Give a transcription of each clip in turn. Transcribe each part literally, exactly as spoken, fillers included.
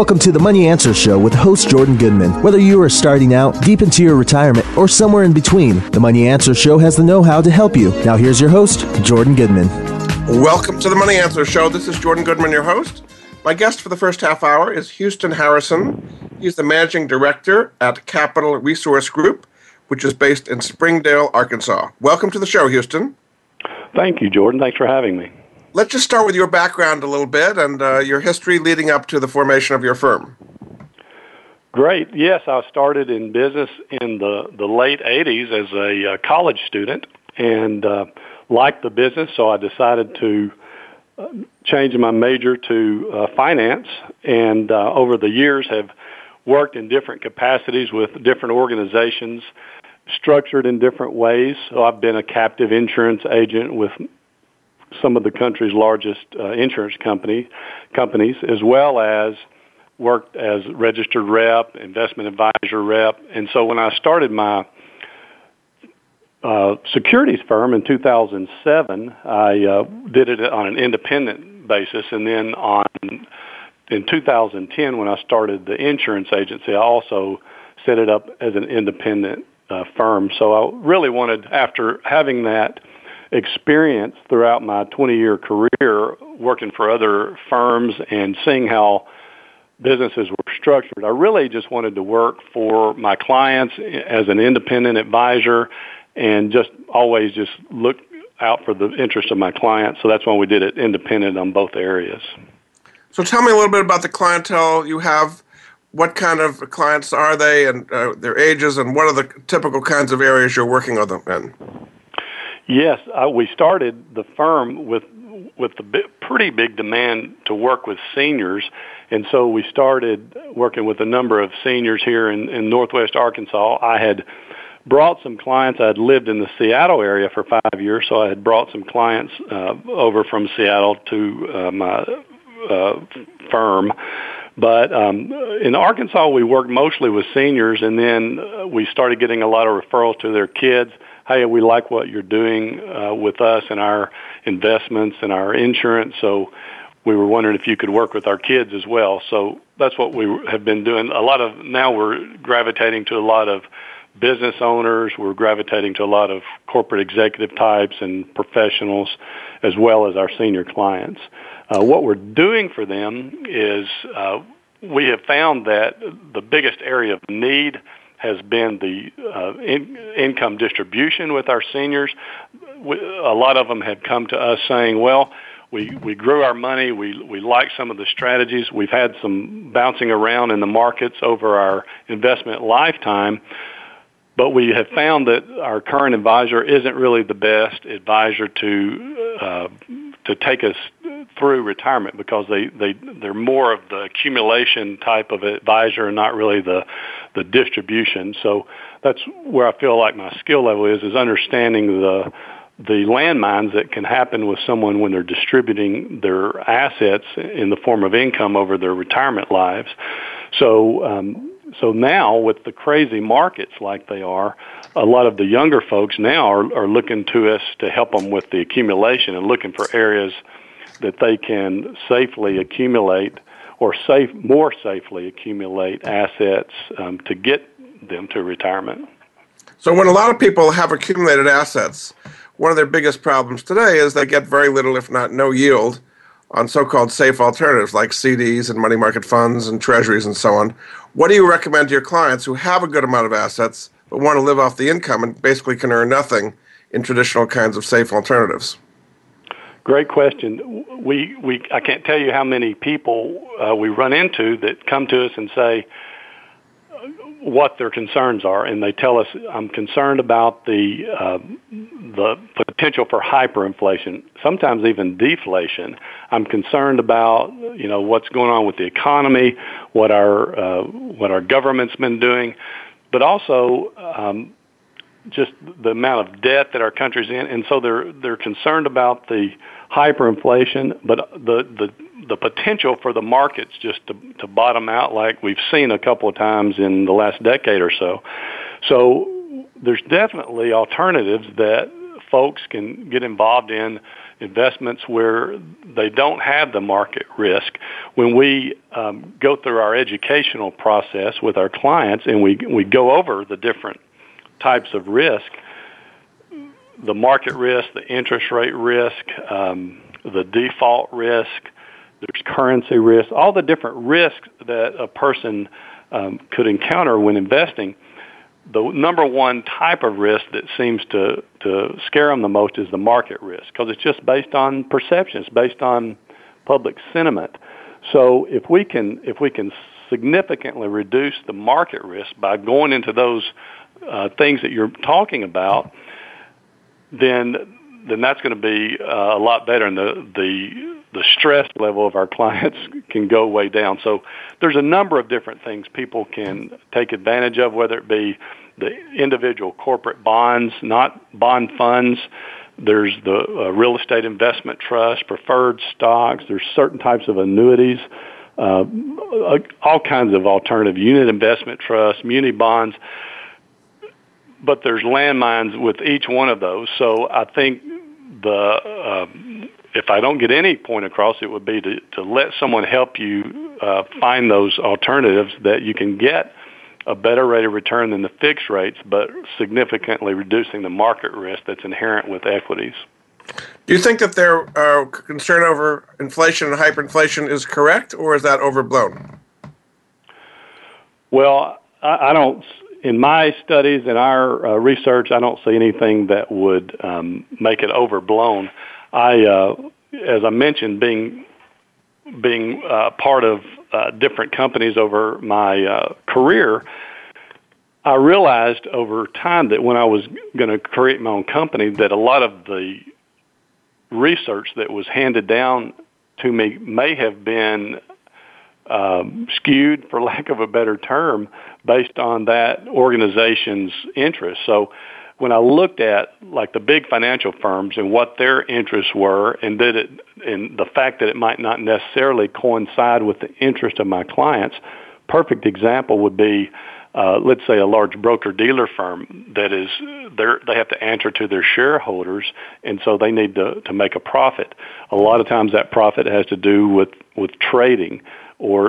Welcome to the Money Answer Show with host Jordan Goodman. Whether you are starting out, deep into your retirement, or somewhere in between, the Money Answer Show has the know-how to help you. Now here's your host, Jordan Goodman. Welcome to the Money Answer Show. This is Jordan Goodman, your host. My guest for the first half hour is Houston Harrison. He's the managing director at Capital Resource Group, which is based in Springdale, Arkansas. Welcome to the show, Houston. Thank you, Jordan. Thanks for having me. Let's just start with your background a little bit and uh, your history leading up to the formation of your firm. Great. Yes, I started in business in the, the late eighties as a uh, college student and uh, liked the business, so I decided to uh, change my major to uh, finance, and uh, over the years have worked in different capacities with different organizations, structured in different ways. So I've been a captive insurance agent with some of the country's largest uh, insurance company companies, as well as worked as registered rep, investment advisor rep. And so when I started my uh, securities firm in two thousand seven, I uh, did it on an independent basis. And then on in two thousand ten, when I started the insurance agency, I also set it up as an independent uh, firm. So I really wanted, after having that experience throughout my twenty-year career working for other firms and seeing how businesses were structured, I really just wanted to work for my clients as an independent advisor and just always just look out for the interest of my clients. So that's why we did it independent on both areas. So tell me a little bit about the clientele you have. What kind of clients are they, and uh, their ages, and what are the typical kinds of areas you're working on them in? Yes, uh, we started the firm with with the b- pretty big demand to work with seniors, and so we started working with a number of seniors here in, in Northwest Arkansas. I had brought some clients. I had lived in the Seattle area for five years, so I had brought some clients uh, over from Seattle to uh, my uh, firm. But um, in Arkansas, we worked mostly with seniors, and then we started getting a lot of referrals to their kids. Hey, we like what you're doing uh, with us and our investments and our insurance, so we were wondering if you could work with our kids as well. So that's what we have been doing. A lot of now we're gravitating to a lot of business owners. We're gravitating to a lot of corporate executive types and professionals, as well as our senior clients. Uh, what we're doing for them is uh, we have found that the biggest area of need has been the uh, in, income distribution with our seniors. We, a lot of them have come to us saying, well, we, we grew our money, we, we like some of the strategies, we've had some bouncing around in the markets over our investment lifetime, but we have found that our current advisor isn't really the best advisor to uh, to take us through retirement, because they, they, they're more of the accumulation type of advisor and not really the the distribution. So that's where I feel like my skill level is, is understanding the the landmines that can happen with someone when they're distributing their assets in the form of income over their retirement lives. So um, so now with the crazy markets like they are, a lot of the younger folks now are, are looking to us to help them with the accumulation and looking for areas that they can safely accumulate or safe, more safely accumulate assets um, to get them to retirement. So when a lot of people have accumulated assets, one of their biggest problems today is they get very little, if not no yield, on so-called safe alternatives like C Ds and money market funds and treasuries and so on. What do you recommend to your clients who have a good amount of assets but want to live off the income and basically can earn nothing in traditional kinds of safe alternatives? Great question. We we I can't tell you how many people uh, we run into that come to us and say what their concerns are, and they tell us, I'm concerned about the uh, the potential for hyperinflation, sometimes even deflation. I'm concerned about, you know, what's going on with the economy, what our uh, what our government's been doing, but also um, just the amount of debt that our country's in, and so they're they're concerned about the hyperinflation, but the the, the potential for the markets just to, to bottom out like we've seen a couple of times in the last decade or so. So there's definitely alternatives that folks can get involved in investments where they don't have the market risk. When we um, go through our educational process with our clients and we we go over the different types of risk, the market risk, the interest rate risk, um, the default risk, there's currency risk, all the different risks that a person um, could encounter when investing. The number one type of risk that seems to, to scare them the most is the market risk, because it's just based on perceptions, based on public sentiment. So if we can if we can significantly reduce the market risk by going into those uh, things that you're talking about, then then that's going to be uh, a lot better, and the the the stress level of our clients can go way down. So there's a number of different things people can take advantage of, whether it be the individual corporate bonds, not bond funds. There's the uh, real estate investment trust, preferred stocks. There's certain types of annuities, uh, all kinds of alternative unit investment trusts, muni bonds. But there's landmines with each one of those. So I think the uh, if I don't get any point across, it would be to, to let someone help you uh, find those alternatives that you can get a better rate of return than the fixed rates, but significantly reducing the market risk that's inherent with equities. Do you think that their uh, concern over inflation and hyperinflation is correct, or is that overblown? Well, I, I don't... In my studies and our uh, research, I don't see anything that would um, make it overblown. I, uh, as I mentioned, being being uh, part of uh, different companies over my uh, career, I realized over time that when I was going to create my own company, that a lot of the research that was handed down to me may have been Um, skewed, for lack of a better term, based on that organization's interests. So when I looked at like the big financial firms and what their interests were, and did it, and the fact that it might not necessarily coincide with the interest of my clients, perfect example would be, uh, let's say, a large broker-dealer firm that is, they have to answer to their shareholders, and so they need to, to make a profit. A lot of times that profit has to do with, with trading or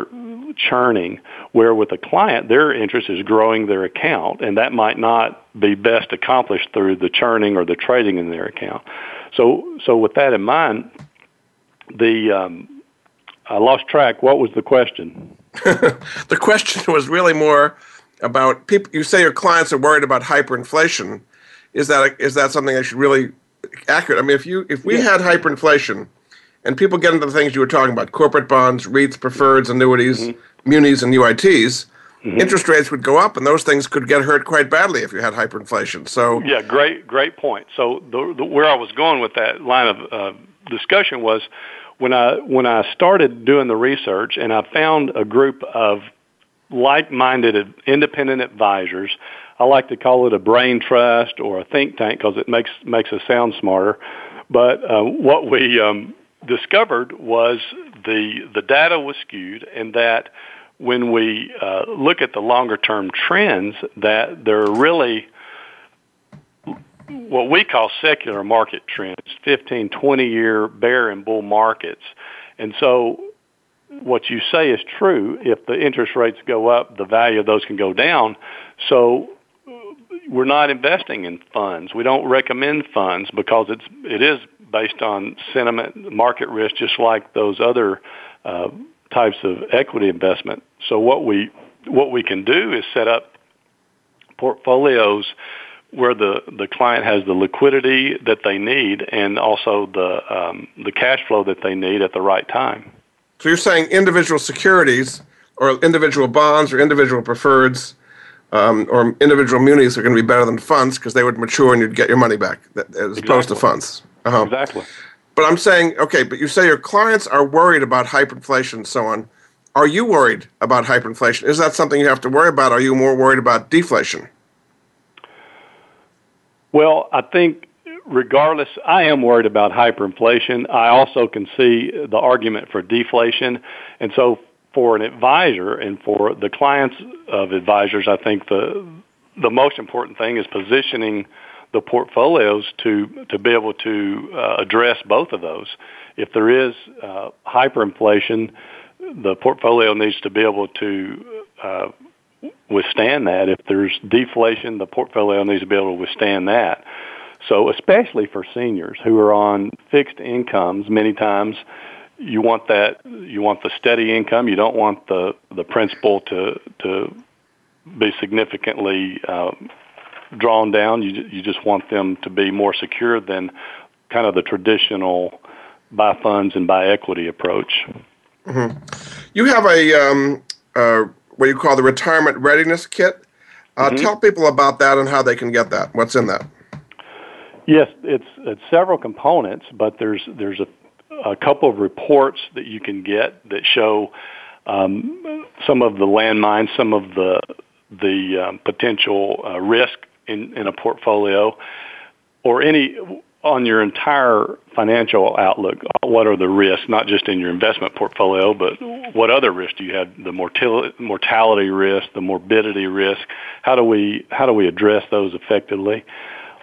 churning, where with a client, their interest is growing their account, and that might not be best accomplished through the churning or the trading in their account. So so with that in mind, the um, I lost track. What was the question? The question was really more about people. You say your clients are worried about hyperinflation. Is that a, is that something that should really accurate? I mean, if you if we yeah. had hyperinflation, and people get into the things you were talking about, corporate bonds, REITs, preferreds, annuities, mm-hmm. munis, and U I Ts, mm-hmm. interest rates would go up, and those things could get hurt quite badly if you had hyperinflation. So yeah, great great point. So the, the, where I was going with that line of uh, discussion was when I, when I started doing the research and I found a group of like-minded independent advisors. I like to call it a brain trust or a think tank because it makes, makes us sound smarter. But uh, what we... Um, discovered was the the data was skewed, and that when we uh, look at the longer term trends, that there are really what we call secular market trends, fifteen, twenty year bear and bull markets. And so what you say is true. If the interest rates go up, the value of those can go down. So we're not investing in funds. We don't recommend funds because it's it is based on sentiment, market risk, just like those other uh, types of equity investment. So what we what we can do is set up portfolios where the, the client has the liquidity that they need and also the um, the cash flow that they need at the right time. So you're saying individual securities or individual bonds or individual preferreds Um, or individual munis are going to be better than funds because they would mature and you'd get your money back as exactly. opposed to funds. Uh-huh. Exactly. But I'm saying, okay, but you say your clients are worried about hyperinflation and so on. Are you worried about hyperinflation? Is that something you have to worry about? Are you more worried about deflation? Well, I think regardless, I am worried about hyperinflation. I also can see the argument for deflation. And so for an advisor and for the clients of advisors, I think the the most important thing is positioning the portfolios to to be able to uh, address both of those. If there is uh, hyperinflation, the portfolio needs to be able to uh, withstand that. If there's deflation, the portfolio needs to be able to withstand that. So especially for seniors who are on fixed incomes, many times you want that, you want the steady income. You don't want the, the principal to to be significantly uh, drawn down. You you just want them to be more secure than kind of the traditional buy funds and buy equity approach. Mm-hmm. You have a um, uh, what you call the retirement readiness kit. Uh, mm-hmm. Tell people about that and how they can get that. What's in that? Yes, it's it's several components, but there's there's a, a couple of reports that you can get that show um, some of the landmines, some of the the um, potential uh, risk in, in a portfolio, or any on your entire financial outlook. What are the risks? Not just in your investment portfolio, but what other risks do you have? The mortality mortality risk, the morbidity risk. How do we how do we address those effectively?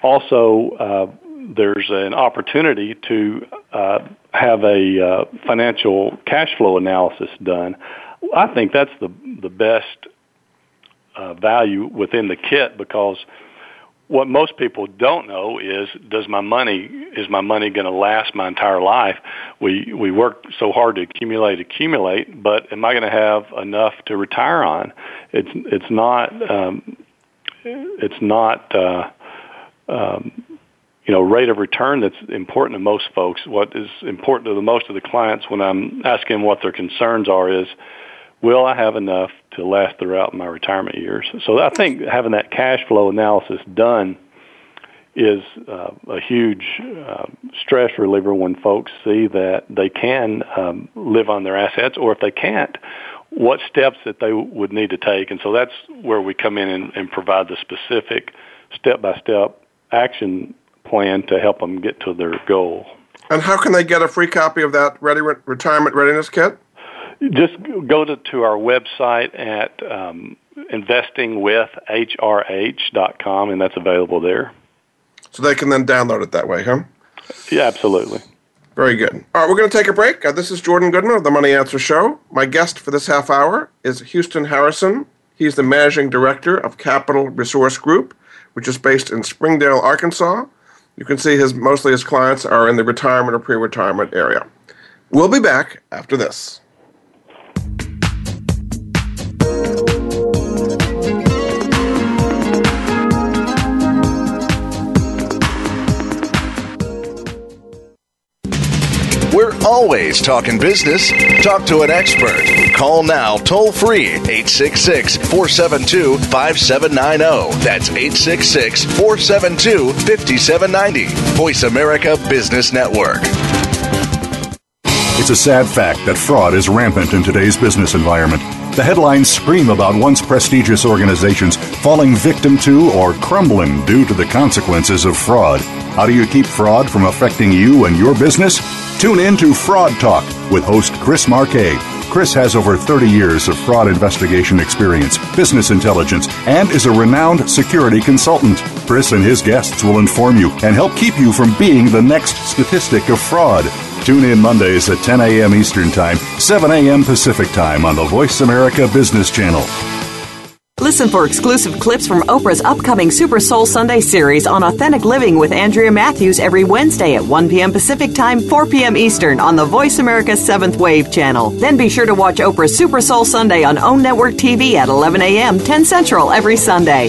Also, uh, there's an opportunity to uh, have a uh, financial cash flow analysis done. I think that's the the best uh, value within the kit, because what most people don't know is, does my money is my money going to last my entire life? We we work so hard to accumulate, accumulate, but am I going to have enough to retire on? It's it's not um, it's not. Uh, Um, you know, rate of return that's important to most folks. What is important to the most of the clients when I'm asking what their concerns are is, will I have enough to last throughout my retirement years? So I think having that cash flow analysis done is uh, a huge uh, stress reliever when folks see that they can um, live on their assets, or if they can't, what steps that they w- would need to take. And so that's where we come in and, and provide the specific step-by-step action plan to help them get to their goal. And how can they get a free copy of that ready re- retirement readiness kit? Just go to, to our website at um, investing with h r h dot com, and that's available there. So they can then download it that way, huh? Yeah, absolutely. Very good. All right, we're going to take a break. Uh, this is Jordan Goodman of The Money Answer Show. My guest for this half hour is Houston Harrison. He's the managing director of Capital Resource Group, which is based in Springdale, Arkansas. You can see his mostly his clients are in the retirement or pre-retirement area. We'll be back after this. We're always talking business. Talk to an expert. Call now, toll free, eight six six, four seven two, five seven nine zero. That's eight six six, four seven two, five seven nine zero. Voice America Business Network. It's a sad fact that fraud is rampant in today's business environment. The headlines scream about once prestigious organizations falling victim to or crumbling due to the consequences of fraud. How do you keep fraud from affecting you and your business? Tune in to Fraud Talk with host Chris Marquet. Chris has over thirty years of fraud investigation experience, business intelligence, and is a renowned security consultant. Chris and his guests will inform you and help keep you from being the next statistic of fraud. Tune in Mondays at ten a.m. Eastern Time, seven a.m. Pacific Time on the Voice America Business Channel. Listen for exclusive clips from Oprah's upcoming Super Soul Sunday series on authentic living with Andrea Matthews every Wednesday at one p.m. Pacific Time, four p.m. Eastern on the Voice America seventh Wave channel. Then be sure to watch Oprah's Super Soul Sunday on OWN Network T V at eleven a.m., ten Central every Sunday.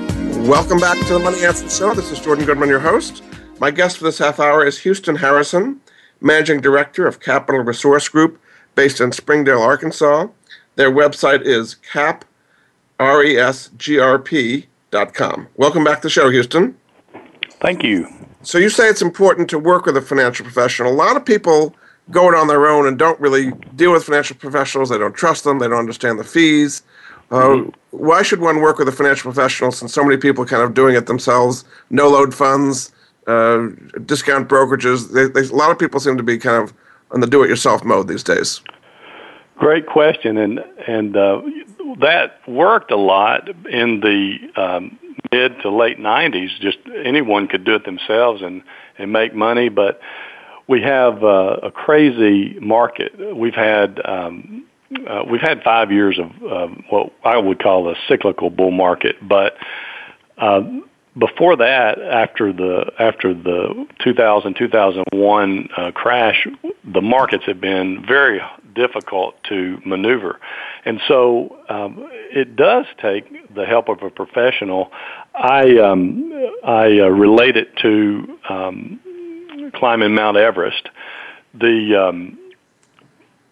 Welcome back to The Money Answer Show. This is Jordan Goodman, your host. My guest for this half hour is Houston Harrison, Managing Director of Capital Resource Group, based in Springdale, Arkansas. Their website is cap resgrp dot com. Welcome back to the show, Houston. Thank you. So you say it's important to work with a financial professional. A lot of people go it on their own and don't really deal with financial professionals. They don't trust them. They don't understand the fees. Uh, mm-hmm. Why should one work with a financial professional since so many people kind of doing it themselves, no-load funds, uh, discount brokerages? They, they, a lot of people seem to be kind of in the do-it-yourself mode these days. Great question, and and uh, that worked a lot in the um, mid to late nineties. Just anyone could do it themselves and, and make money, but we have uh, a crazy market. We've had um, uh, we've had five years of uh, what I would call a cyclical bull market, but uh, before that, after the after the two thousand, two thousand one uh, crash, the markets have been very difficult to maneuver. And so um, it does take the help of a professional. I um, I uh, relate it to um, climbing Mount Everest. The um,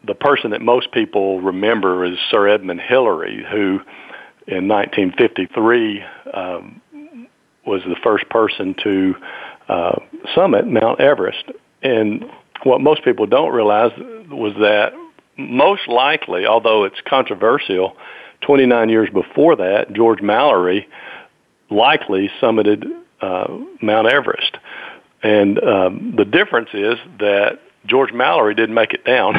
the person that most people remember is Sir Edmund Hillary, who in nineteen fifty-three um, was the first person to uh, summit Mount Everest. And what most people don't realize was that most likely, although it's controversial, twenty-nine years before that, George Mallory likely summited uh, Mount Everest. And um, the difference is that George Mallory didn't make it down.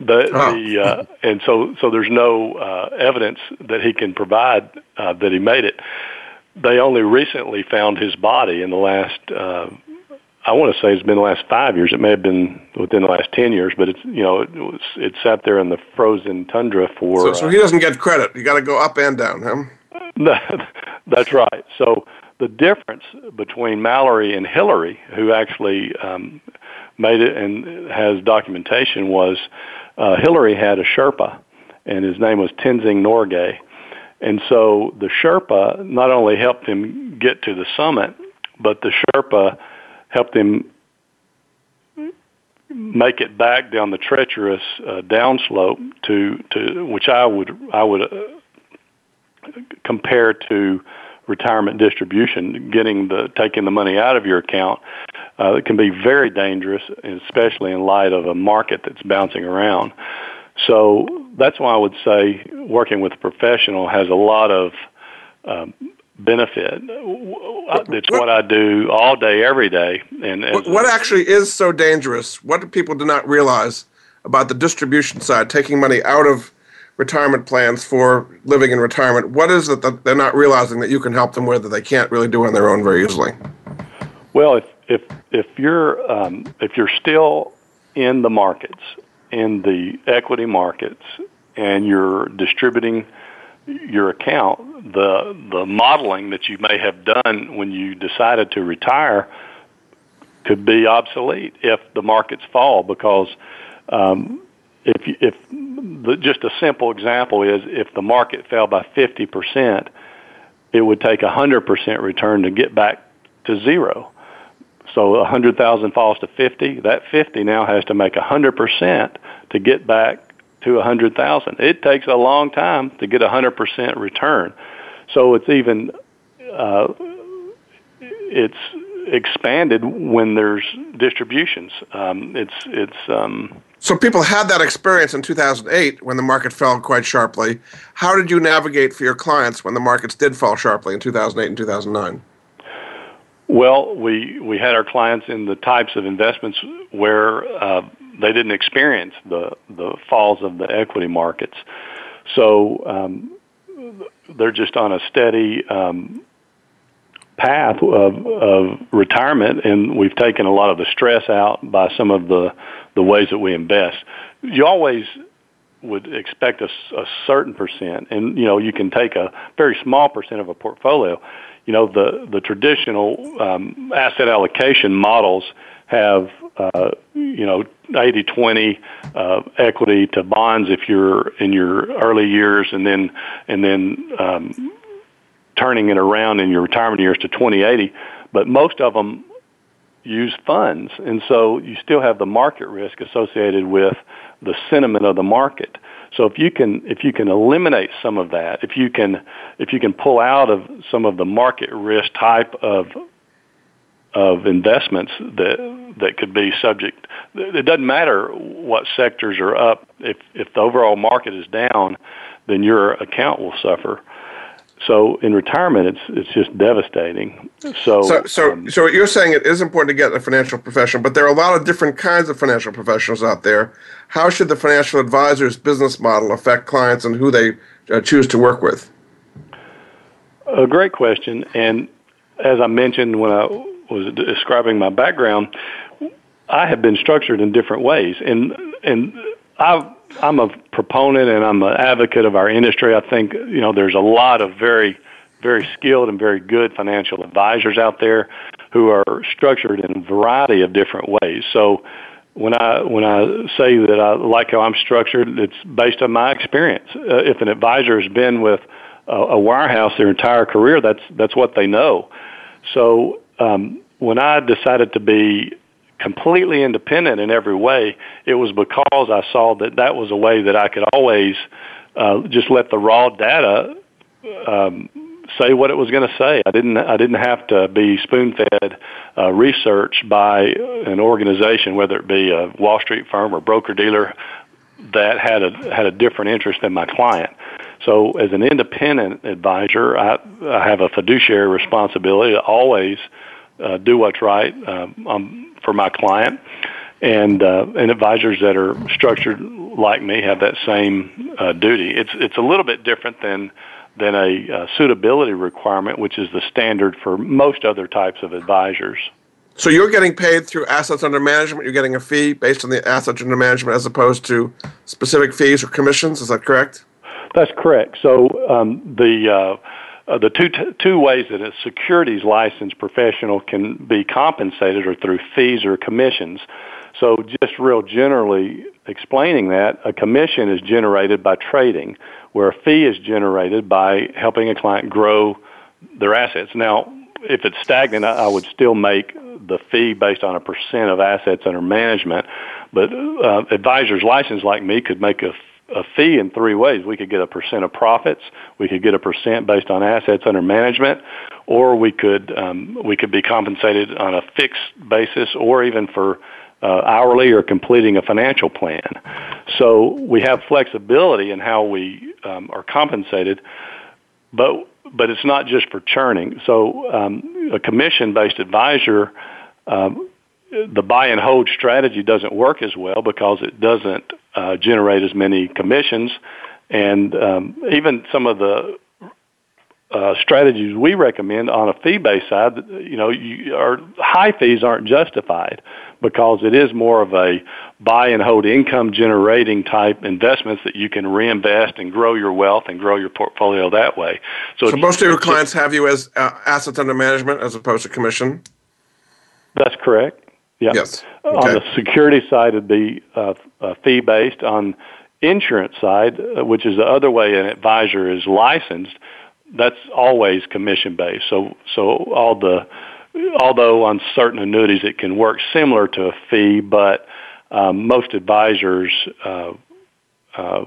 the, oh. the, uh, and so, so there's no uh, evidence that he can provide uh, that he made it. They only recently found his body in the last, uh, I want to say it's been the last five years. It may have been within the last ten years, but it's, you know, it, was, it sat there in the frozen tundra for. So, so he doesn't get credit. You got to go up and down, huh? No, that's right. So the difference between Mallory and Hillary, who actually um, made it and has documentation, was uh, Hillary had a Sherpa, and his name was Tenzing Norgay. And so the Sherpa not only helped him get to the summit, but the Sherpa helped him make it back down the treacherous uh, downslope to, to which I would I would uh, compare to retirement distribution, getting the taking the money out of your account. Uh, it can be very dangerous, especially in light of a market that's bouncing around. So that's why I would say working with a professional has a lot of um, benefit. It's what, what I do all day, every day. And what, what actually is so dangerous? What do people do not realize about the distribution side, taking money out of retirement plans for living in retirement? What is it that they're not realizing that you can help them with that they can't really do on their own very easily? Well, if if if you're um, if you're still in the markets, in the equity markets, and you're distributing your account, the the modeling that you may have done when you decided to retire could be obsolete if the markets fall. Because um, if if the, just a simple example is if the market fell by fifty percent, it would take a hundred percent return to get back to zero. So one hundred thousand falls to fifty. That fifty now has to make one hundred percent to get back to one hundred thousand. It takes a long time to get one hundred percent return. So it's even uh, it's expanded when there's distributions. Um, it's it's. Um, so people had that experience in two thousand eight when the market fell quite sharply. How did you navigate for your clients when the markets did fall sharply in two thousand eight and two thousand nine? Well, we, we had our clients in the types of investments where uh, they didn't experience the, the falls of the equity markets. So um, they're just on a steady um, path of, of retirement, and we've taken a lot of the stress out by some of the, the ways that we invest. You always would expect a, a certain percent, and, you know, you can take a very small percent of a portfolio. You know, the, the traditional um, asset allocation models have, uh, you know, eighty twenty uh, equity to bonds if you're in your early years, and then and then um, turning it around in your retirement years to twenty eighty. But most of them use funds, and so you still have the market risk associated with the sentiment of the market. So if you can if you can eliminate some of that, if you can if you can pull out of some of the market risk type of of investments that that could be subject. It doesn't matter what sectors are up. If if the overall market is down, then your account will suffer. So in retirement, it's it's just devastating. So so so, um, so you're saying it is important to get a financial professional, but there are a lot of different kinds of financial professionals out there. How should the financial advisor's business model affect clients and who they uh, choose to work with? A great question. And as I mentioned when I was describing my background, I have been structured in different ways, and and I've. I'm a proponent and I'm an advocate of our industry. I think, you know, there's a lot of very, very skilled and very good financial advisors out there who are structured in a variety of different ways. So when I when I say that I like how I'm structured, it's based on my experience. Uh, if an advisor has been with a, a wirehouse their entire career, that's that's what they know. So um, when I decided to be completely independent in every way, it was because I saw that that was a way that I could always uh, just let the raw data um, say what it was going to say. I didn't I didn't have to be spoon-fed uh, research by an organization, whether it be a Wall Street firm or broker-dealer that had a had a different interest than my client. So as an independent advisor, I, I have a fiduciary responsibility to always uh, do what's right um, um, for my client, and uh, and advisors that are structured like me have that same uh, duty. It's it's a little bit different than than a uh, suitability requirement, which is the standard for most other types of advisors. So you're getting paid through assets under management. You're getting a fee based on the assets under management, as opposed to specific fees or commissions. Is that correct? That's correct. So um, the uh, Uh, the two t- two ways that a securities licensed professional can be compensated are through fees or commissions. So just real generally explaining that, a commission is generated by trading, where a fee is generated by helping a client grow their assets. Now, if it's stagnant, I, I would still make the fee based on a percent of assets under management, but uh, advisors licensed like me could make a a fee in three ways. We could get a percent of profits, we could get a percent based on assets under management, or we could um, we could be compensated on a fixed basis, or even for uh, hourly or completing a financial plan. So we have flexibility in how we um, are compensated, but but it's not just for churning. So um, a commission-based advisor, um, the buy and hold strategy doesn't work as well because it doesn't Uh, generate as many commissions, and um, even some of the uh, strategies we recommend on a fee-based side, you know, you are, high fees aren't justified because it is more of a buy and hold income generating type investments that you can reinvest and grow your wealth and grow your portfolio that way. So, so most of your clients have you as uh, assets under management as opposed to commission? That's correct. Yeah. Yes. Okay. On the security side, it'd be uh, uh, fee-based. On insurance side, uh, which is the other way an advisor is licensed, that's always commission-based. So, so all the, although on certain annuities it can work similar to a fee, but um, most advisors uh, uh,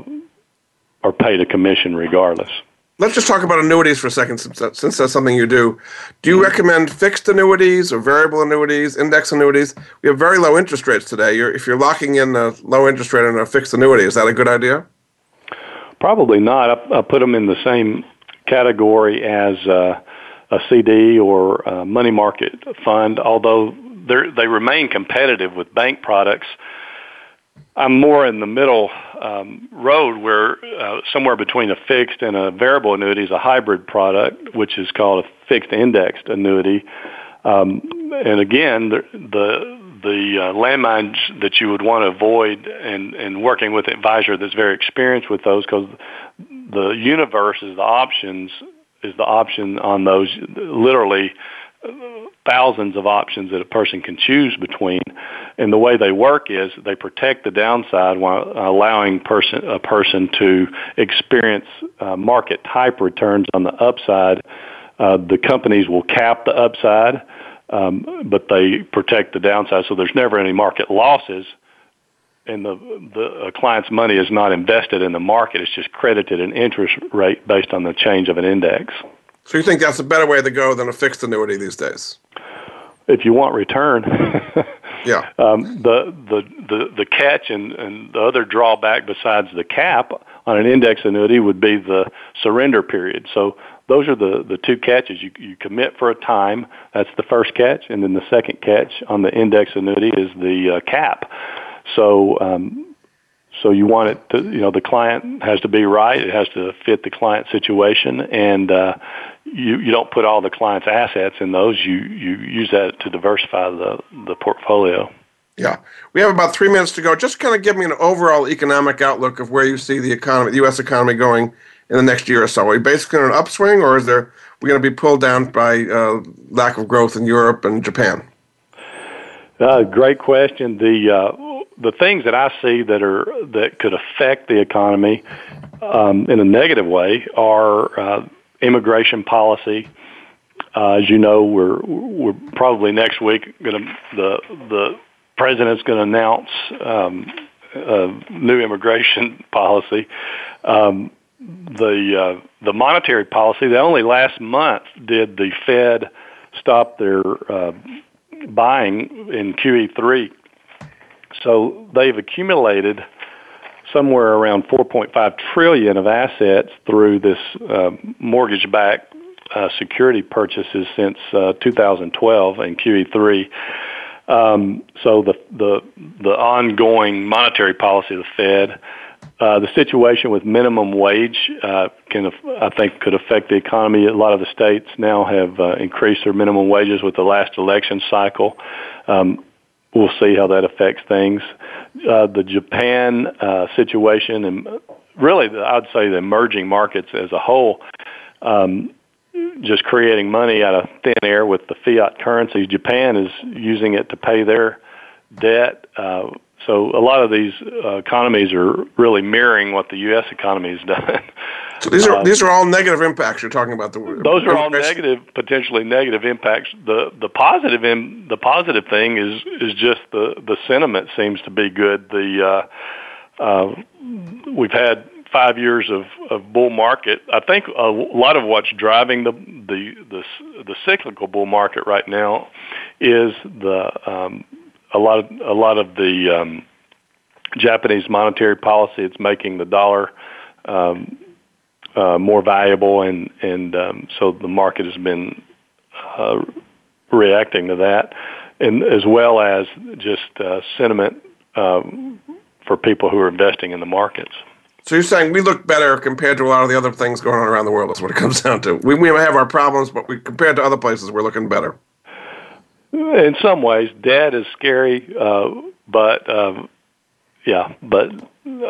are paid a commission regardless. Let's just talk about annuities for a second, since that's something you do. Do you recommend fixed annuities or variable annuities, index annuities? We have very low interest rates today. You're, if you're locking in a low interest rate on a fixed annuity, is that a good idea? Probably not. I, I put them in the same category as uh, a C D or a money market fund, although they remain competitive with bank products. I'm more in the middle um, road where uh, somewhere between a fixed and a variable annuity is a hybrid product, which is called a fixed indexed annuity. Um, and again, the the, the uh, landmines that you would want to avoid, and, and working with an advisor that's very experienced with those, because the universe is the options is the option on those, literally thousands of options that a person can choose between. And the way they work is they protect the downside while allowing person, a person to experience uh, market-type returns on the upside. Uh, the companies will cap the upside, um, but they protect the downside, so there's never any market losses. And the, the client's money is not invested in the market. It's just credited an interest rate based on the change of an index. So you think that's a better way to go than a fixed annuity these days? if you want return. Yeah. Um, the, the the the catch and, and the other drawback besides the cap on an index annuity would be the surrender period. So those are the, the two catches. You you commit for a time. That's the first catch, and then the second catch on the index annuity is the uh, cap. So um, so you want it to, you know, the client has to be right. It has to fit the client situation, and uh, you you don't put all the client's assets in those. You you use that to diversify the the portfolio. Yeah. We have about three minutes to go. Just kind of give me an overall economic outlook of where you see the economy, the U S economy going in the next year or so. Are we basically in an upswing, or is there we going to be pulled down by uh, lack of growth in Europe and Japan? Uh, great question. The uh, the things that I see that are that could affect the economy um, in a negative way are uh, immigration policy. Uh, as you know, we're we're probably next week going to the the president's going to announce um, a new immigration policy. Um, the uh, the monetary policy that only last month did the Fed stop their uh, buying in Q E three. So they've accumulated somewhere around four point five trillion dollars of assets through this uh, mortgage-backed uh, security purchases since uh, two thousand twelve in Q E three. Um, so the the the ongoing monetary policy of the Fed. Uh, the situation with minimum wage uh, can, I think, could affect the economy. A lot of the states now have uh, increased their minimum wages with the last election cycle. Um, we'll see how that affects things. Uh, the Japan uh, situation, and really, the, I'd say the emerging markets as a whole, um, just creating money out of thin air with the fiat currency. Japan is using it to pay their debt. Uh, So a lot of these uh, economies are really mirroring what the U S economy has done. So these are uh, these are all negative impacts you're talking about. The those are all negative, potentially negative impacts. The the positive in, the positive thing is is just the, the sentiment seems to be good. The uh, uh, we've had five years of, of bull market. I think a lot of what's driving the the the, the cyclical bull market right now is the um, A lot of a lot of the um, Japanese monetary policy. It's making the dollar um, uh, more valuable, and and um, so the market has been uh, reacting to that, and as well as just uh, sentiment um, for people who are investing in the markets. So you're saying we look better compared to a lot of the other things going on around the world. That's what it comes down to. We we have our problems, but we compared to other places, we're looking better. In some ways, debt is scary, uh, but um, yeah, but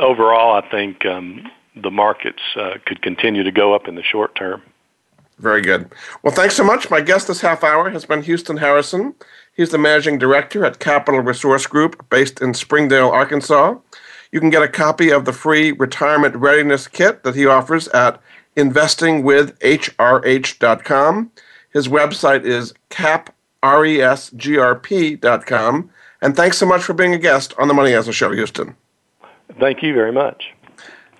overall, I think um, the markets uh, could continue to go up in the short term. Very good. Well, thanks so much. My guest this half hour has been Houston Harrison. He's the managing director at Capital Resource Group, based in Springdale, Arkansas. You can get a copy of the free retirement readiness kit that he offers at investing with H R H dot com. His website is cap. R E S G R P dot com. And thanks so much for being a guest on The Money Answer Show, Houston. Thank you very much.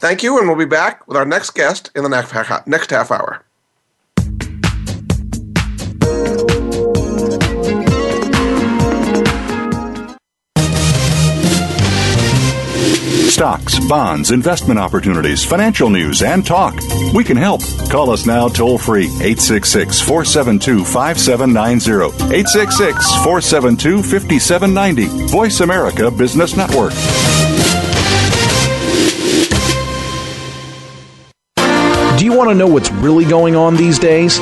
Thank you, and we'll be back with our next guest in the next next half hour. Stocks, bonds, investment opportunities, financial news, and talk. We can help. Call us now toll-free, eight six six, four seven two, five seven nine zero, eight six six, four seven two, five seven nine zero, Voice America Business Network. Do you want to know what's really going on these days?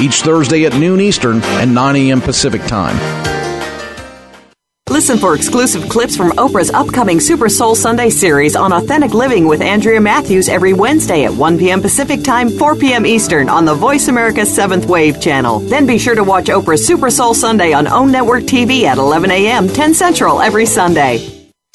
each Thursday at noon Eastern and nine a.m. Pacific Time. Listen for exclusive clips from Oprah's upcoming Super Soul Sunday series on authentic living with Andrea Matthews every Wednesday at one p.m. Pacific Time, four p.m. Eastern on the Voice America seventh Wave channel. Then be sure to watch Oprah's Super Soul Sunday on OWN Network T V at eleven a.m., ten Central every Sunday.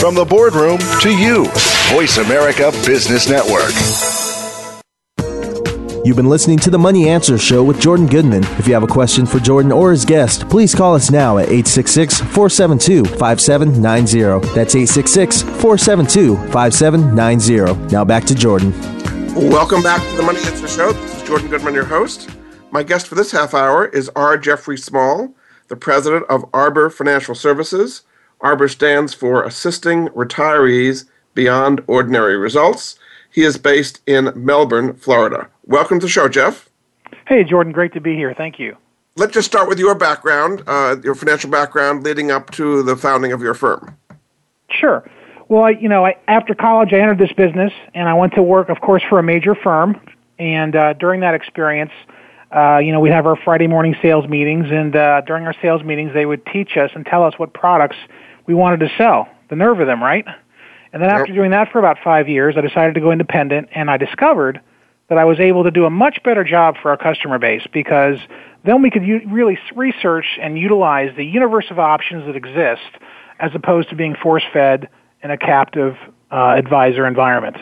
From the boardroom to you, Voice America Business Network. You've been listening to The Money Answer Show with Jordan Goodman. If you have a question for Jordan or his guest, please call us now at eight six six, four seven two, five seven nine zero. That's eight six six, four seven two, five seven nine zero. Now back to Jordan. Welcome back to The Money Answer Show. This is Jordan Goodman, your host. My guest for this half hour is R. Jeffrey Small, the president of Arbor Financial Services. Arbor stands for Assisting Retirees Beyond Ordinary Results. He is based in Melbourne, Florida. Welcome to the show, Jeff. Hey, Jordan. Great to be here. Thank you. Let's just start with your background, uh, your financial background leading up to the founding of your firm. Sure. Well, I, you know, I, after college, I entered this business, and I went to work, of course, for a major firm. And uh, during that experience, Uh, you know, we'd have our Friday morning sales meetings, and uh, during our sales meetings, they would teach us and tell us what products we wanted to sell. The nerve of them, right? And then yep. after doing that for about five years, I decided to go independent, and I discovered that I was able to do a much better job for our customer base, because then we could u- really research and utilize the universe of options that exist, as opposed to being force-fed in a captive uh, advisor environment.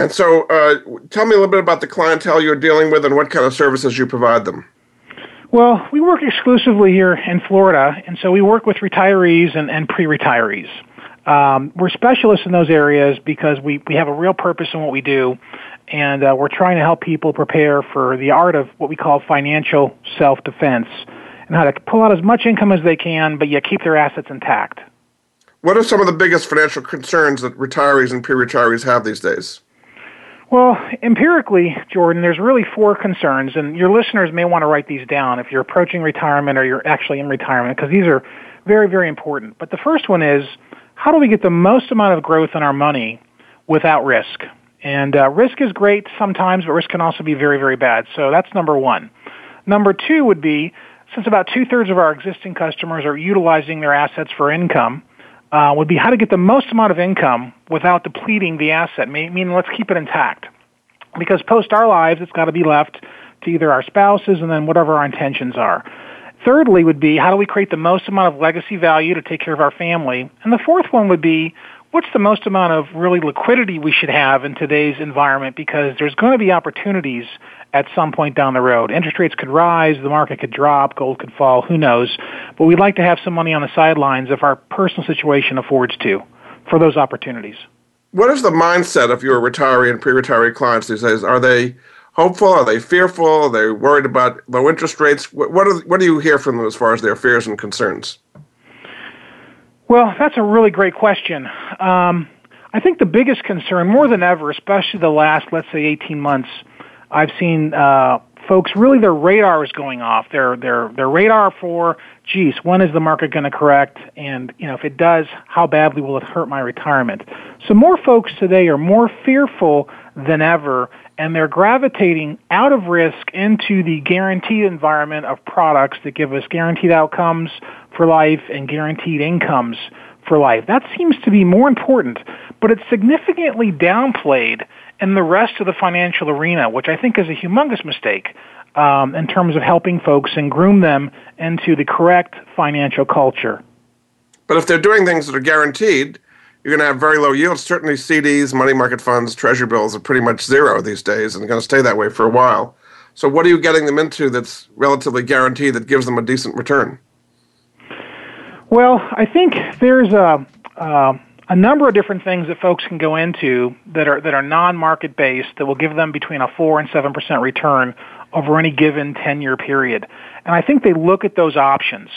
And so uh, tell me a little bit about the clientele you're dealing with and what kind of services you provide them. Well, we work exclusively here in Florida, and so we work with retirees and, and pre-retirees. Um, we're specialists in those areas because we, we have a real purpose in what we do, and uh, we're trying to help people prepare for the art of what we call financial self-defense, and how to pull out as much income as they can, but yet keep their assets intact. What are some of the biggest financial concerns that retirees and pre-retirees have these days? Well, empirically, Jordan, there's really four concerns, and your listeners may want to write these down if you're approaching retirement or you're actually in retirement, because these are very, very important. But the first one is, how do we get the most amount of growth in our money without risk? And uh, risk is great sometimes, but risk can also be very, very bad. So that's number one. Number two would be, since about two-thirds of our existing customers are utilizing their assets for income, Uh, would be how to get the most amount of income without depleting the asset, meaning let's keep it intact. Because post our lives, it's got to be left to either our spouses and then whatever our intentions are. Thirdly would be, how do we create the most amount of legacy value to take care of our family? And the fourth one would be, what's the most amount of really liquidity we should have in today's environment, because there's going to be opportunities at some point down the road. Interest rates could rise, the market could drop, gold could fall, who knows. But we'd like to have some money on the sidelines if our personal situation affords to, for those opportunities. What is the mindset of your retiree and pre-retiree clients these days? Are they hopeful? Are they fearful? Are they worried about low interest rates? What, are, what do you hear from them as far as their fears and concerns? Well, that's a really great question. Um, I think the biggest concern, more than ever, especially the last, let's say, eighteen months, I've seen uh, folks, really their radar is going off. Their their their radar for, geez, when is the market going to correct? And, you know, if it does, how badly will it hurt my retirement? So more folks today are more fearful than ever, and they're gravitating out of risk into the guaranteed environment of products that give us guaranteed outcomes for life and guaranteed incomes for life. That seems to be more important, but it's significantly downplayed in the rest of the financial arena, which I think is a humongous mistake um, in terms of helping folks and groom them into the correct financial culture. But if they're doing things that are guaranteed, you're going to have very low yields. Certainly C Ds, money market funds, treasury bills are pretty much zero these days and going to stay that way for a while. So what are you getting them into that's relatively guaranteed that gives them a decent return? Well, I think there's a... Uh, A number of different things that folks can go into that are that are non-market based that will give them between a four and seven percent return over any given ten-year period. And I think they look at those options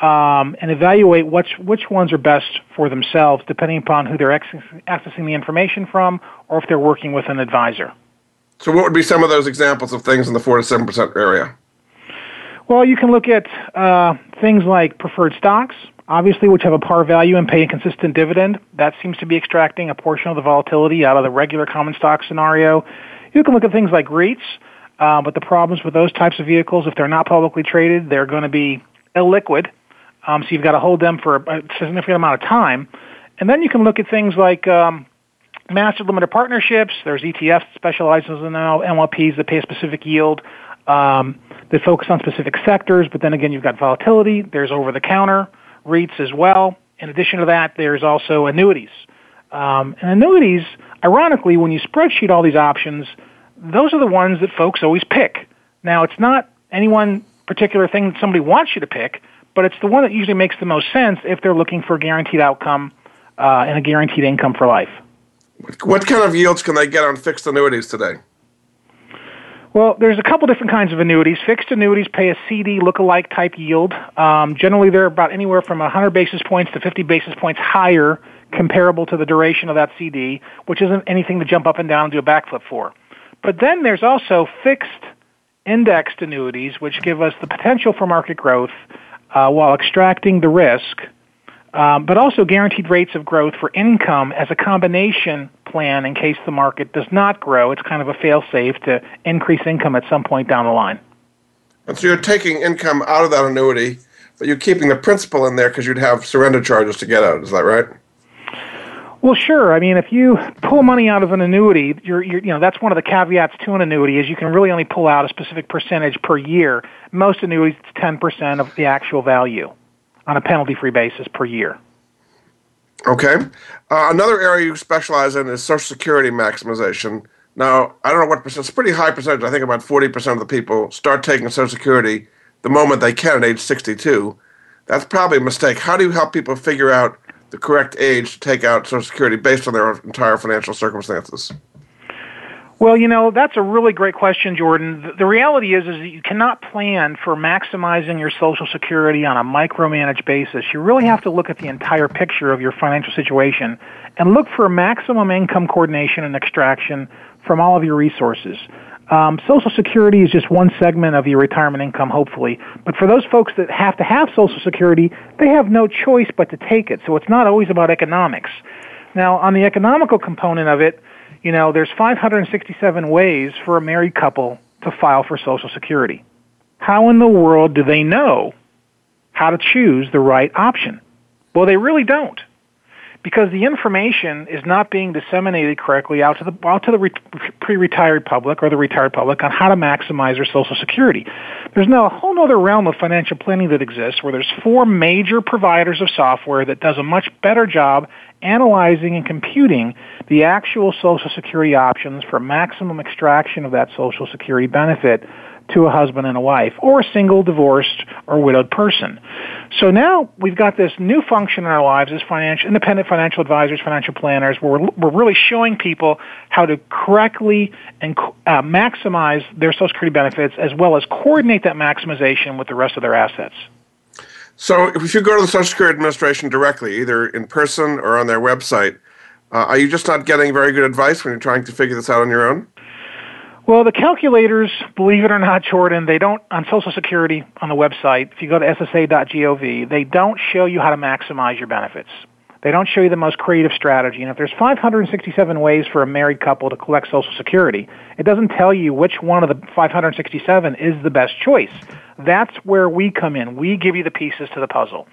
um, and evaluate which, which ones are best for themselves, depending upon who they're accessing the information from or if they're working with an advisor. So what would be some of those examples of things in the four to seven percent area? Well, you can look at uh, things like preferred stocks, obviously, which have a par value and pay a consistent dividend. That seems to be extracting a portion of the volatility out of the regular common stock scenario. You can look at things like REITs, uh, but the problems with those types of vehicles, if they're not publicly traded, they're going to be illiquid, um, so you've got to hold them for a significant amount of time. And then you can look at things like um, master limited partnerships. There's E T Fs that specialize in now, M L Ps that pay a specific yield. Um, they focus on specific sectors, but then again, you've got volatility. There's over-the-counter REITs as well. In addition to that, there's also annuities. Um, and annuities, ironically, when you spreadsheet all these options, those are the ones that folks always pick. Now, it's not any one particular thing that somebody wants you to pick, but it's the one that usually makes the most sense if they're looking for a guaranteed outcome uh, and a guaranteed income for life. What kind of yields can they get on fixed annuities today? Well, there's a couple different kinds of annuities. Fixed annuities pay a C D look-alike type yield. Um, generally, they're about anywhere from one hundred basis points to fifty basis points higher comparable to the duration of that C D, which isn't anything to jump up and down and do a backflip for. But then there's also fixed indexed annuities, which give us the potential for market growth uh, while extracting the risk, um, but also guaranteed rates of growth for income as a combination plan in case the market does not grow. It's kind of a fail-safe to increase income at some point down the line. And so you're taking income out of that annuity, but you're keeping the principal in there because you'd have surrender charges to get out. Is that right? Well, sure. I mean, if you pull money out of an annuity, you're, you're, you know, that's one of the caveats to an annuity is you can really only pull out a specific percentage per year. Most annuities, it's ten percent of the actual value on a penalty-free basis per year. Okay. Uh, another area you specialize in is Social Security maximization. Now, I don't know what percent, it's a pretty high percentage. I think about forty percent of the people start taking Social Security the moment they can at age sixty-two. That's probably a mistake. How do you help people figure out the correct age to take out Social Security based on their entire financial circumstances? Well, you know, that's a really great question, Jordan. The, the reality is, is that you cannot plan for maximizing your Social Security on a micromanaged basis. You really have to look at the entire picture of your financial situation and look for maximum income coordination and extraction from all of your resources. Um, Social Security is just one segment of your retirement income, hopefully. But for those folks that have to have Social Security, they have no choice but to take it. So it's not always about economics. Now, on the economical component of it, you know, there's five hundred sixty-seven ways for a married couple to file for Social Security. How in the world do they know how to choose the right option? Well, they really don't, because the information is not being disseminated correctly out to the out to the re- pre-retired public or the retired public on how to maximize their Social Security. There's now a whole other realm of financial planning that exists where there's four major providers of software that does a much better job analyzing and computing the actual Social Security options for maximum extraction of that Social Security benefit to a husband and a wife, or a single divorced or widowed person. So now we've got this new function in our lives as financial, independent financial advisors, financial planners, where we're, we're really showing people how to correctly and uh, maximize their Social Security benefits, as well as coordinate that maximization with the rest of their assets. So if you go to the Social Security Administration directly, either in person or on their website, uh, are you just not getting very good advice when you're trying to figure this out on your own? Well, the calculators, believe it or not, Jordan, they don't, on Social Security, on the website, if you go to S S A dot gov, they don't show you how to maximize your benefits. They don't show you the most creative strategy. And if there's five hundred sixty-seven ways for a married couple to collect Social Security, it doesn't tell you which one of the five hundred sixty-seven is the best choice. That's where we come in. We give you the pieces to the puzzle.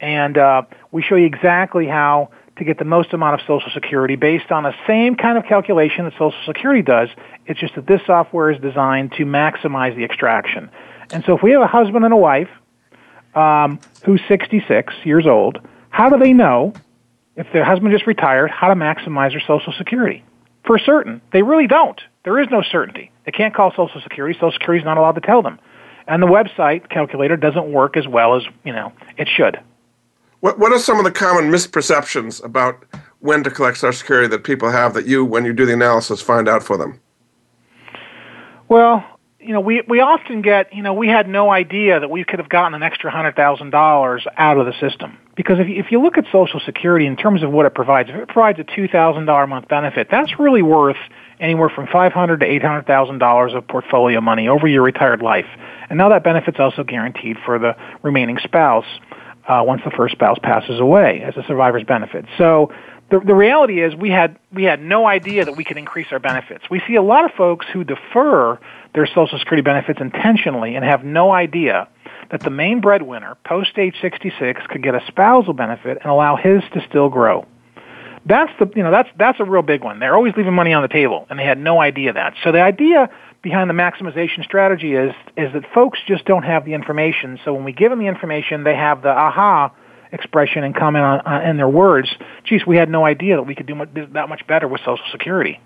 And uh, we show you exactly how to get the most amount of Social Security based on the same kind of calculation that Social Security does. It's just that this software is designed to maximize the extraction. And so if we have a husband and a wife um, who's sixty-six years old, how do they know, if their husband just retired, how to maximize their Social Security? For certain, they really don't. There is no certainty. They can't call Social Security. Social Security is not allowed to tell them. And the website calculator doesn't work as well as, you know, it should. What What are some of the common misperceptions about when to collect Social Security that people have that you, when you do the analysis, find out for them? Well, you know, we, we often get, you know, we had no idea that we could have gotten an extra one hundred thousand dollars out of the system. Because if you, if you look at Social Security in terms of what it provides, if it provides a two thousand dollars a month benefit, that's really worth anywhere from five hundred thousand dollars to eight hundred thousand dollars of portfolio money over your retired life. And now that benefit's also guaranteed for the remaining spouse uh, once the first spouse passes away as a survivor's benefit. So the, the reality is we had we had no idea that we could increase our benefits. We see a lot of folks who defer their Social Security benefits intentionally and have no idea that the main breadwinner, post-age sixty-six, could get a spousal benefit and allow his to still grow. That's the, you know, that's, that's a real big one. They're always leaving money on the table, and they had no idea that. So the idea behind the maximization strategy is, is that folks just don't have the information. So when we give them the information, they have the aha expression and comment on, on, in their words, geez, we had no idea that we could do much, that much better with Social Security.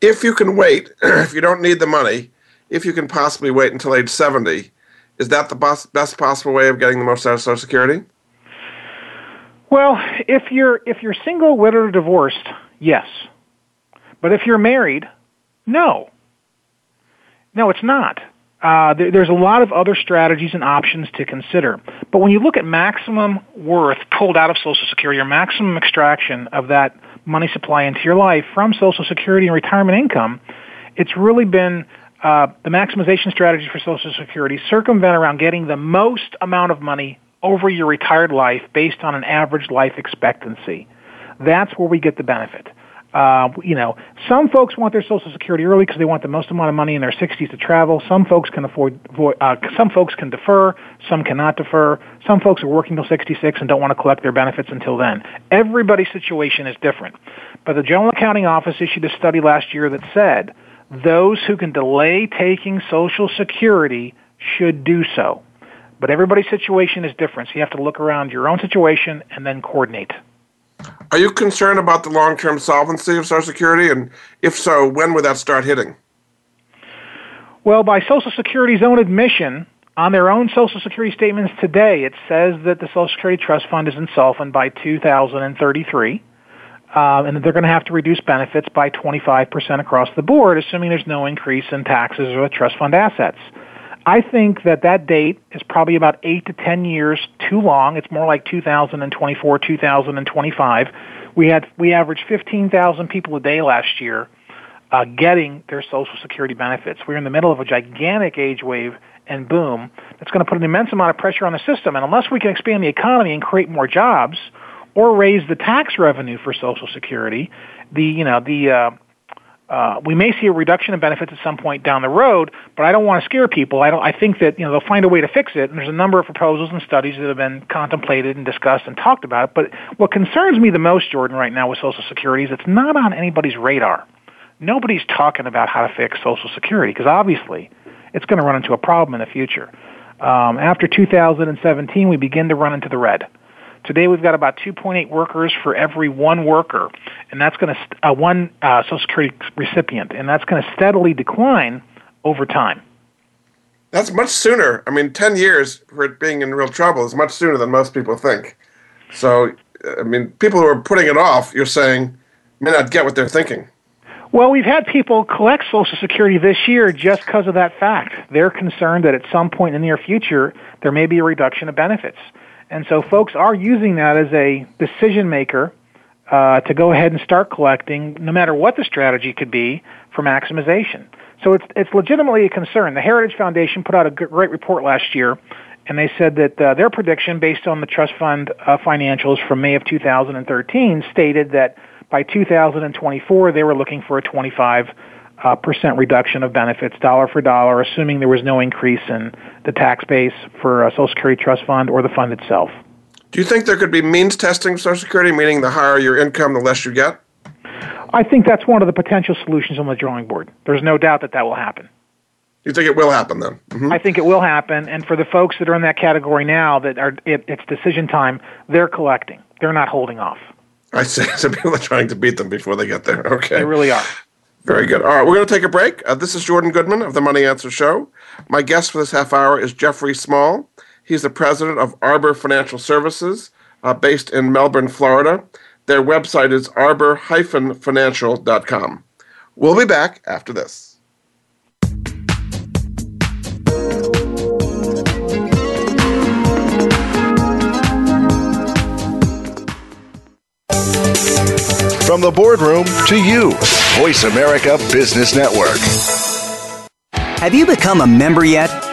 If you can wait, if you don't need the money, if you can possibly wait until age seventy, is that the best, best possible way of getting the most out of Social Security? Well, if you're if you're single, widowed, or divorced, yes. But if you're married, no. No, it's not. Uh, there, there's a lot of other strategies and options to consider. But when you look at maximum worth pulled out of Social Security or maximum extraction of that money supply into your life from Social Security and retirement income, it's really been... Uh, the maximization strategy for Social Security circumvent around getting the most amount of money over your retired life based on an average life expectancy. That's where we get the benefit. Uh, you know, some folks want their Social Security early because they want the most amount of money in their sixties to travel. Some folks can afford, uh, some folks can defer, some cannot defer. Some folks are working till sixty-six and don't want to collect their benefits until then. Everybody's situation is different. But the General Accounting Office issued a study last year that said those who can delay taking Social Security should do so. But everybody's situation is different, so you have to look around your own situation and then coordinate. Are you concerned about the long-term solvency of Social Security? And if so, when would that start hitting? Well, by Social Security's own admission, on their own Social Security statements today, it says that the Social Security Trust Fund is insolvent by two thousand thirty-three. Uh, and they're going to have to reduce benefits by twenty-five percent across the board, assuming there's no increase in taxes or the trust fund assets. I think that that date is probably about eight to ten years too long. It's more like two thousand twenty-four, two thousand twenty-five. We had we averaged fifteen thousand people a day last year uh, getting their Social Security benefits. We're in the middle of a gigantic age wave and boom. That's going to put an immense amount of pressure on the system. And unless we can expand the economy and create more jobs or raise the tax revenue for Social Security, the you know the uh, uh, we may see a reduction in benefits at some point down the road. But I don't want to scare people. I don't. I think that you know they'll find a way to fix it. And there's a number of proposals and studies that have been contemplated and discussed and talked about. But what concerns me the most, Jordan, right now with Social Security is it's not on anybody's radar. Nobody's talking about how to fix Social Security because obviously it's going to run into a problem in the future. Um, after two thousand seventeen, we begin to run into the red. Today we've got about two point eight workers for every one worker, and that's going to st- uh, one uh, Social Security recipient, and that's going to steadily decline over time. That's much sooner. I mean, ten years for it being in real trouble is much sooner than most people think. So, I mean, people who are putting it off, you're saying, may not get what they're thinking. Well, we've had people collect Social Security this year just because of that fact. They're concerned that at some point in the near future, there may be a reduction of benefits. And so folks are using that as a decision maker uh, to go ahead and start collecting, no matter what the strategy could be, for maximization. So it's it's legitimately a concern. The Heritage Foundation put out a great report last year, and they said that uh, their prediction based on the trust fund uh, financials from May of two thousand thirteen stated that by two thousand twenty-four they were looking for a twenty-five percent uh, percent reduction of benefits, dollar for dollar, assuming there was no increase in the tax base for a Social Security trust fund or the fund itself. Do you think there could be means testing Social Security, meaning the higher your income, the less you get? I think that's one of the potential solutions on the drawing board. There's no doubt that that will happen. You think it will happen, then? Mm-hmm. I think it will happen, and for the folks that are in that category now, that are it, it's decision time, they're collecting. They're not holding off. I see. So people are trying to beat them before they get there. Okay. They really are. Very good. All right, we're going to take a break. Uh, this is Jordan Goodman of the Money Answer Show. My guest for this half hour is Jeffrey Small. He's the president of Arbor Financial Services, uh, based in Melbourne, Florida. Their website is arbor dash financial dot com. We'll be back after this. From the boardroom to you, Voice America Business Network. Have you become a member yet?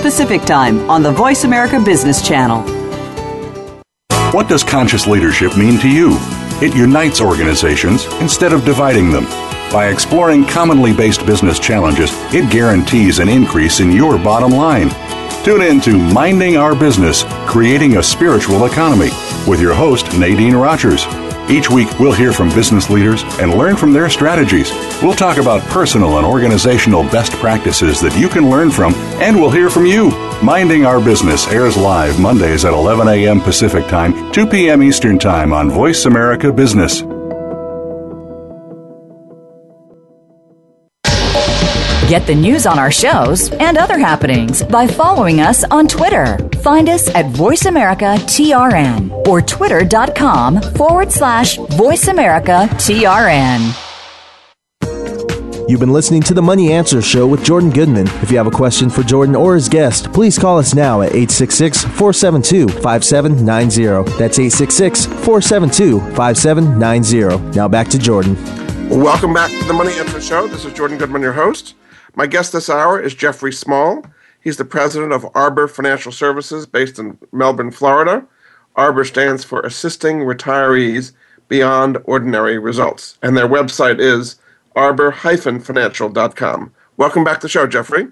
Pacific Time on the Voice America Business Channel. What does conscious leadership mean to you? It unites organizations instead of dividing them. By exploring commonly based business challenges, it guarantees an increase in your bottom line. Tune in to Minding Our Business, Creating a Spiritual Economy with your host, Nadine Rogers. Each week, we'll hear from business leaders and learn from their strategies. We'll talk about personal and organizational best practices that you can learn from, and we'll hear from you. Minding Our Business airs live Mondays at eleven a.m. Pacific Time, two p.m. Eastern Time on Voice America Business. Get the news on our shows and other happenings by following us on Twitter. Find us at Voice America T R N or twitter.com forward slash VoiceAmericaTRN. You've been listening to The Money Answer Show with Jordan Goodman. If you have a question for Jordan or his guest, please call us now at eight six six, four seven two, five seven nine zero. That's eight six six, four seven two, five seven nine zero. Now back to Jordan. Welcome back to The Money Answer Show. This is Jordan Goodman, your host. My guest this hour is Jeffrey Small. He's the president of Arbor Financial Services based in Melbourne, Florida. Arbor stands for Assisting Retirees Beyond Ordinary Results. And their website is arbor financial dot com. Welcome back to the show, Jeffrey.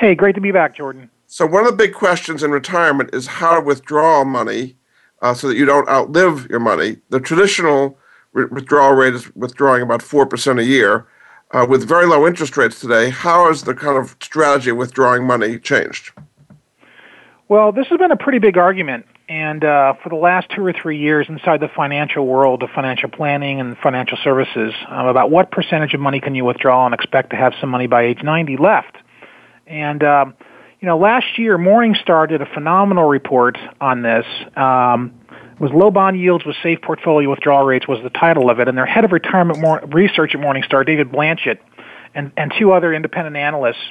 Hey, great to be back, Jordan. So one of the big questions in retirement is how to withdraw money uh, so that you don't outlive your money. The traditional re- withdrawal rate is withdrawing about four percent a year. Uh, with very low interest rates today, how has the kind of strategy of withdrawing money changed? Well, this has been a pretty big argument. And uh, for the last two or three years inside the financial world of financial planning and financial services, um, about what percentage of money can you withdraw and expect to have some money by age ninety left? And, um, you know, last year, Morningstar did a phenomenal report on this. Um, it was Low Bond Yields with Safe Portfolio Withdrawal Rates was the title of it, and their head of retirement mor- research at Morningstar, David Blanchett, and, and two other independent analysts,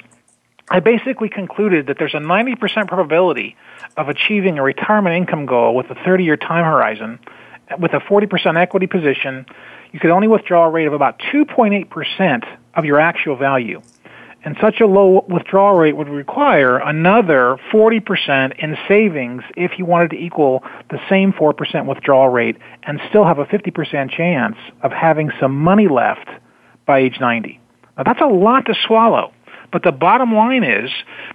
I basically concluded that there's a ninety percent probability of achieving a retirement income goal with a thirty-year time horizon. With a forty percent equity position, you could only withdraw a rate of about two point eight percent of your actual value. And such a low withdrawal rate would require another forty percent in savings if you wanted to equal the same four percent withdrawal rate and still have a fifty percent chance of having some money left by age ninety. Now, that's a lot to swallow. But the bottom line is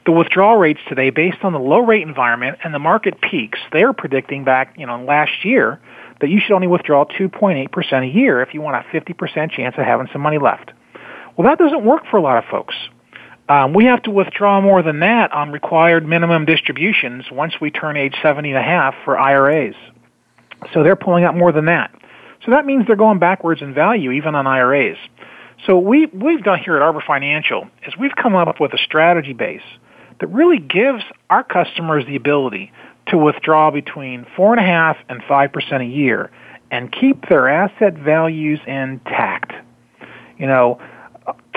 the withdrawal rates today, based on the low-rate environment and the market peaks, they're predicting back, you know, last year that you should only withdraw two point eight percent a year if you want a fifty percent chance of having some money left. Well, that doesn't work for a lot of folks. Um, we have to withdraw more than that on required minimum distributions once we turn age seventy and a half for I R As. So they're pulling out more than that. So that means they're going backwards in value even on I R As. So we, we've done here at Arbor Financial is we've come up with a strategy base that really gives our customers the ability to withdraw between four point five percent and five percent a year and keep their asset values intact. You know,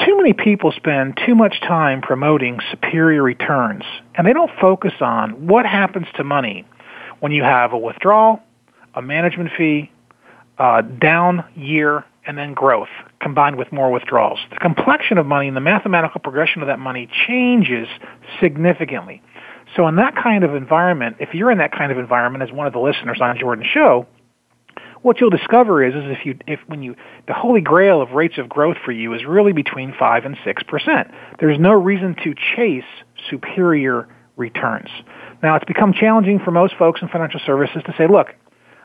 too many people spend too much time promoting superior returns, and they don't focus on what happens to money when you have a withdrawal, a management fee, uh, down year, and then growth combined with more withdrawals. The complexion of money and the mathematical progression of that money changes significantly. So in that kind of environment, if you're in that kind of environment as one of the listeners on Jordan's show, what you'll discover is, is if you, if when you, the holy grail of rates of growth for you is really between five and six percent. There's no reason to chase superior returns. Now, it's become challenging for most folks in financial services to say, look,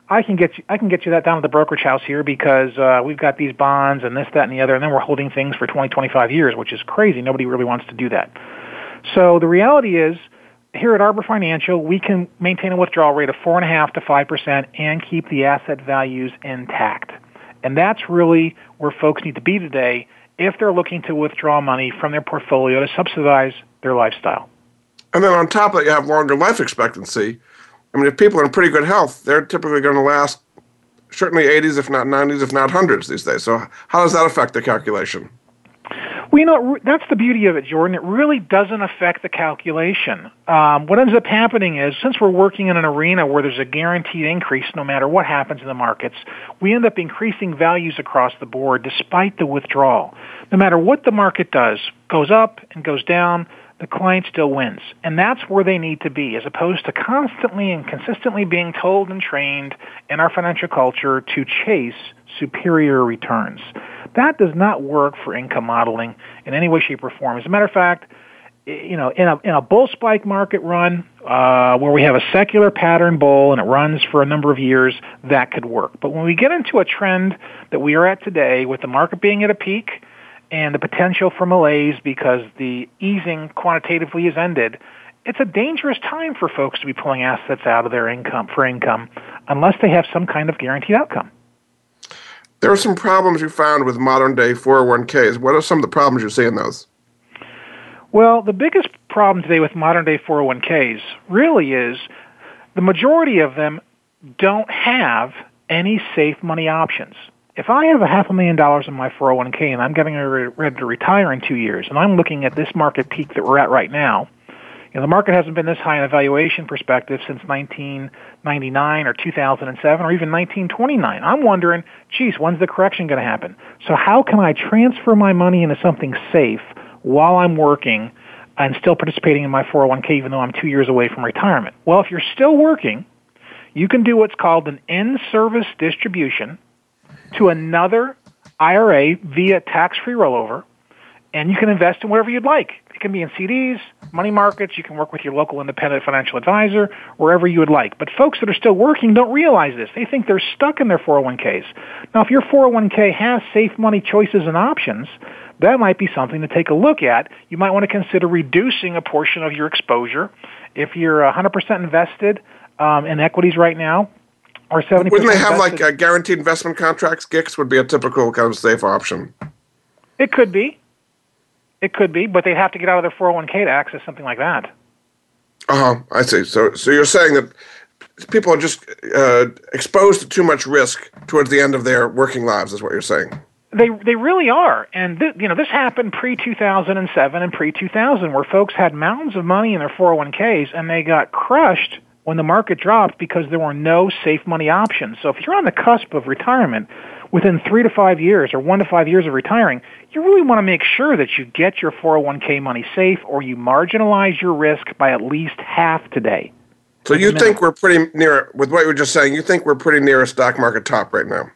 I can get you, I can get you that down at the brokerage house here because uh, we've got these bonds and this, that, and the other, and then we're holding things for twenty, twenty-five years, which is crazy. Nobody really wants to do that. So the reality is, here at Arbor Financial, we can maintain a withdrawal rate of four point five to five percent and keep the asset values intact. And that's really where folks need to be today if they're looking to withdraw money from their portfolio to subsidize their lifestyle. And then on top of that, you have longer life expectancy. I mean, if people are in pretty good health, they're typically going to last certainly eighties, if not nineties, if not hundreds these days. So how does that affect the calculation? Well, you know, that's the beauty of it, Jordan. It really doesn't affect the calculation. Um, what ends up happening is, since we're working in an arena where there's a guaranteed increase no matter what happens in the markets, we end up increasing values across the board despite the withdrawal. No matter what the market does, goes up and goes down, the client still wins. And that's where they need to be, as opposed to constantly and consistently being told and trained in our financial culture to chase superior returns. That does not work for income modeling in any way, shape, or form. As a matter of fact, you know, in a in a bull spike market run uh, where we have a secular pattern bull and it runs for a number of years, that could work. But when we get into a trend that we are at today, with the market being at a peak and the potential for malaise because the easing quantitatively has ended, it's a dangerous time for folks to be pulling assets out of their income for income unless they have some kind of guaranteed outcome. There are some problems you found with modern-day four oh one k's. What are some of the problems you see in those? Well, the biggest problem today with modern-day four oh one k's really is the majority of them don't have any safe money options. If I have a half a million dollars in my four oh one k and I'm getting ready to retire in two years, and I'm looking at this market peak that we're at right now, you know, the market hasn't been this high in a valuation perspective since nineteen ninety-nine or two thousand seven or even nineteen twenty-nine. I'm wondering, geez, when's the correction going to happen? So how can I transfer my money into something safe while I'm working and still participating in my four oh one k even though I'm two years away from retirement? Well, if you're still working, you can do what's called an in-service distribution to another I R A via tax-free rollover, and you can invest in whatever you'd like. It can be in C Ds, money markets. You can work with your local independent financial advisor, wherever you would like. But folks that are still working don't realize this. They think they're stuck in their four oh one k's. Now, if your four oh one k has safe money choices and options, that might be something to take a look at. You might want to consider reducing a portion of your exposure. If you're one hundred percent invested um, in equities right now, or seventy percent Wouldn't they have invested, like a guaranteed investment contracts? G I Cs would be a typical kind of safe option. It could be. It could be, but they'd have to get out of their four oh one k to access something like that. Uh-huh, I see. So so you're saying that people are just uh, exposed to too much risk towards the end of their working lives is what you're saying. They they really are. And th- you know, this happened pre two thousand seven and pre two thousand where folks had mountains of money in their four oh one k's and they got crushed when the market dropped because there were no safe money options. So if you're on the cusp of retirement, within three to five years or one to five years of retiring, you really want to make sure that you get your four oh one k money safe or you marginalize your risk by at least half today. So you think we're pretty near, with what you were just saying, you think we're pretty near a stock market top right now?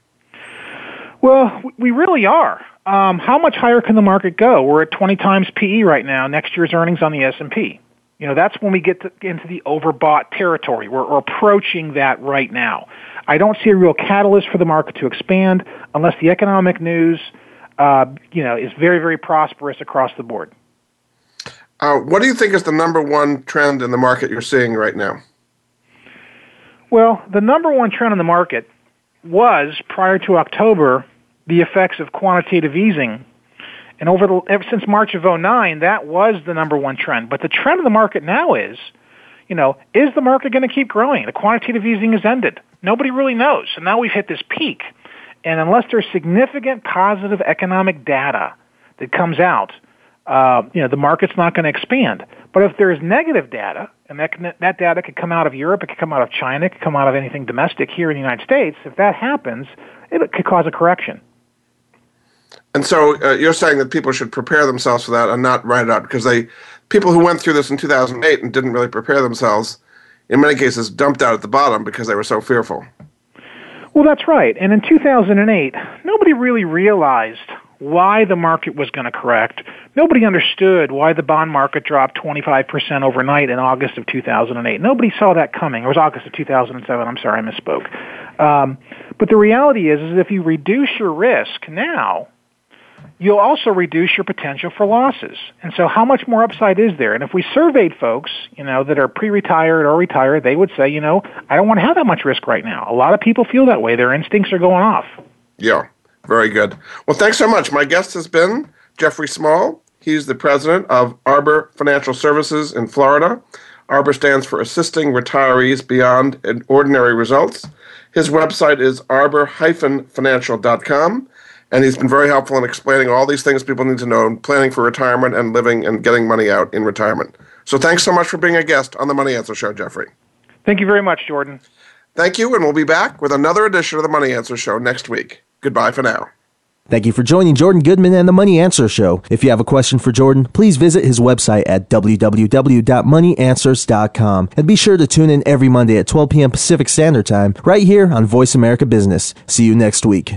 Well, we really are. Um, how much higher can the market go? We're at twenty times P E right now, next year's earnings on the S and P. You know, that's when we get to, into the overbought territory. We're, we're approaching that right now. I don't see a real catalyst for the market to expand unless the economic news, uh, you know, is very, very prosperous across the board. Uh, what do you think is the number one trend in the market you're seeing right now? Well, the number one trend in the market was, prior to October, the effects of quantitative easing. And over the, ever since March of oh nine, that was the number one trend. But the trend of the market now is, you know, is the market going to keep growing? The quantitative easing has ended. Nobody really knows. So now we've hit this peak. And unless there's significant positive economic data that comes out, uh, you know, the market's not going to expand. But if there's negative data, and that, can, that data could come out of Europe, it could come out of China, it could come out of anything domestic here in the United States, if that happens, it could cause a correction. And so uh, you're saying that people should prepare themselves for that and not write it out, because they, people who went through this in two thousand eight and didn't really prepare themselves, in many cases, dumped out at the bottom because they were so fearful. Well, that's right. And in two thousand eight, nobody really realized why the market was going to correct. Nobody understood why the bond market dropped twenty-five percent overnight in August of two thousand eight. Nobody saw that coming. It was August of two thousand seven. I'm sorry, I misspoke. Um, but the reality is, is if you reduce your risk now, you'll also reduce your potential for losses. And so how much more upside is there? And if we surveyed folks, you know, that are pre-retired or retired, they would say, you know, I don't want to have that much risk right now. A lot of people feel that way. Their instincts are going off. Yeah. Very good. Well, thanks so much. My guest has been Jeffrey Small. He's the president of Arbor Financial Services in Florida. Arbor stands for Assisting Retirees Beyond Ordinary Results. His website is arbor dash financial dot com, and he's been very helpful in explaining all these things people need to know in planning for retirement and living and getting money out in retirement. So thanks so much for being a guest on the Money Answer Show, Jeffrey. Thank you very much, Jordan. Thank you, and we'll be back with another edition of the Money Answer Show next week. Goodbye for now. Thank you for joining Jordan Goodman and the Money Answer Show. If you have a question for Jordan, please visit his website at w w w dot money answers dot com. And be sure to tune in every Monday at twelve p.m. Pacific Standard Time right here on Voice America Business. See you next week.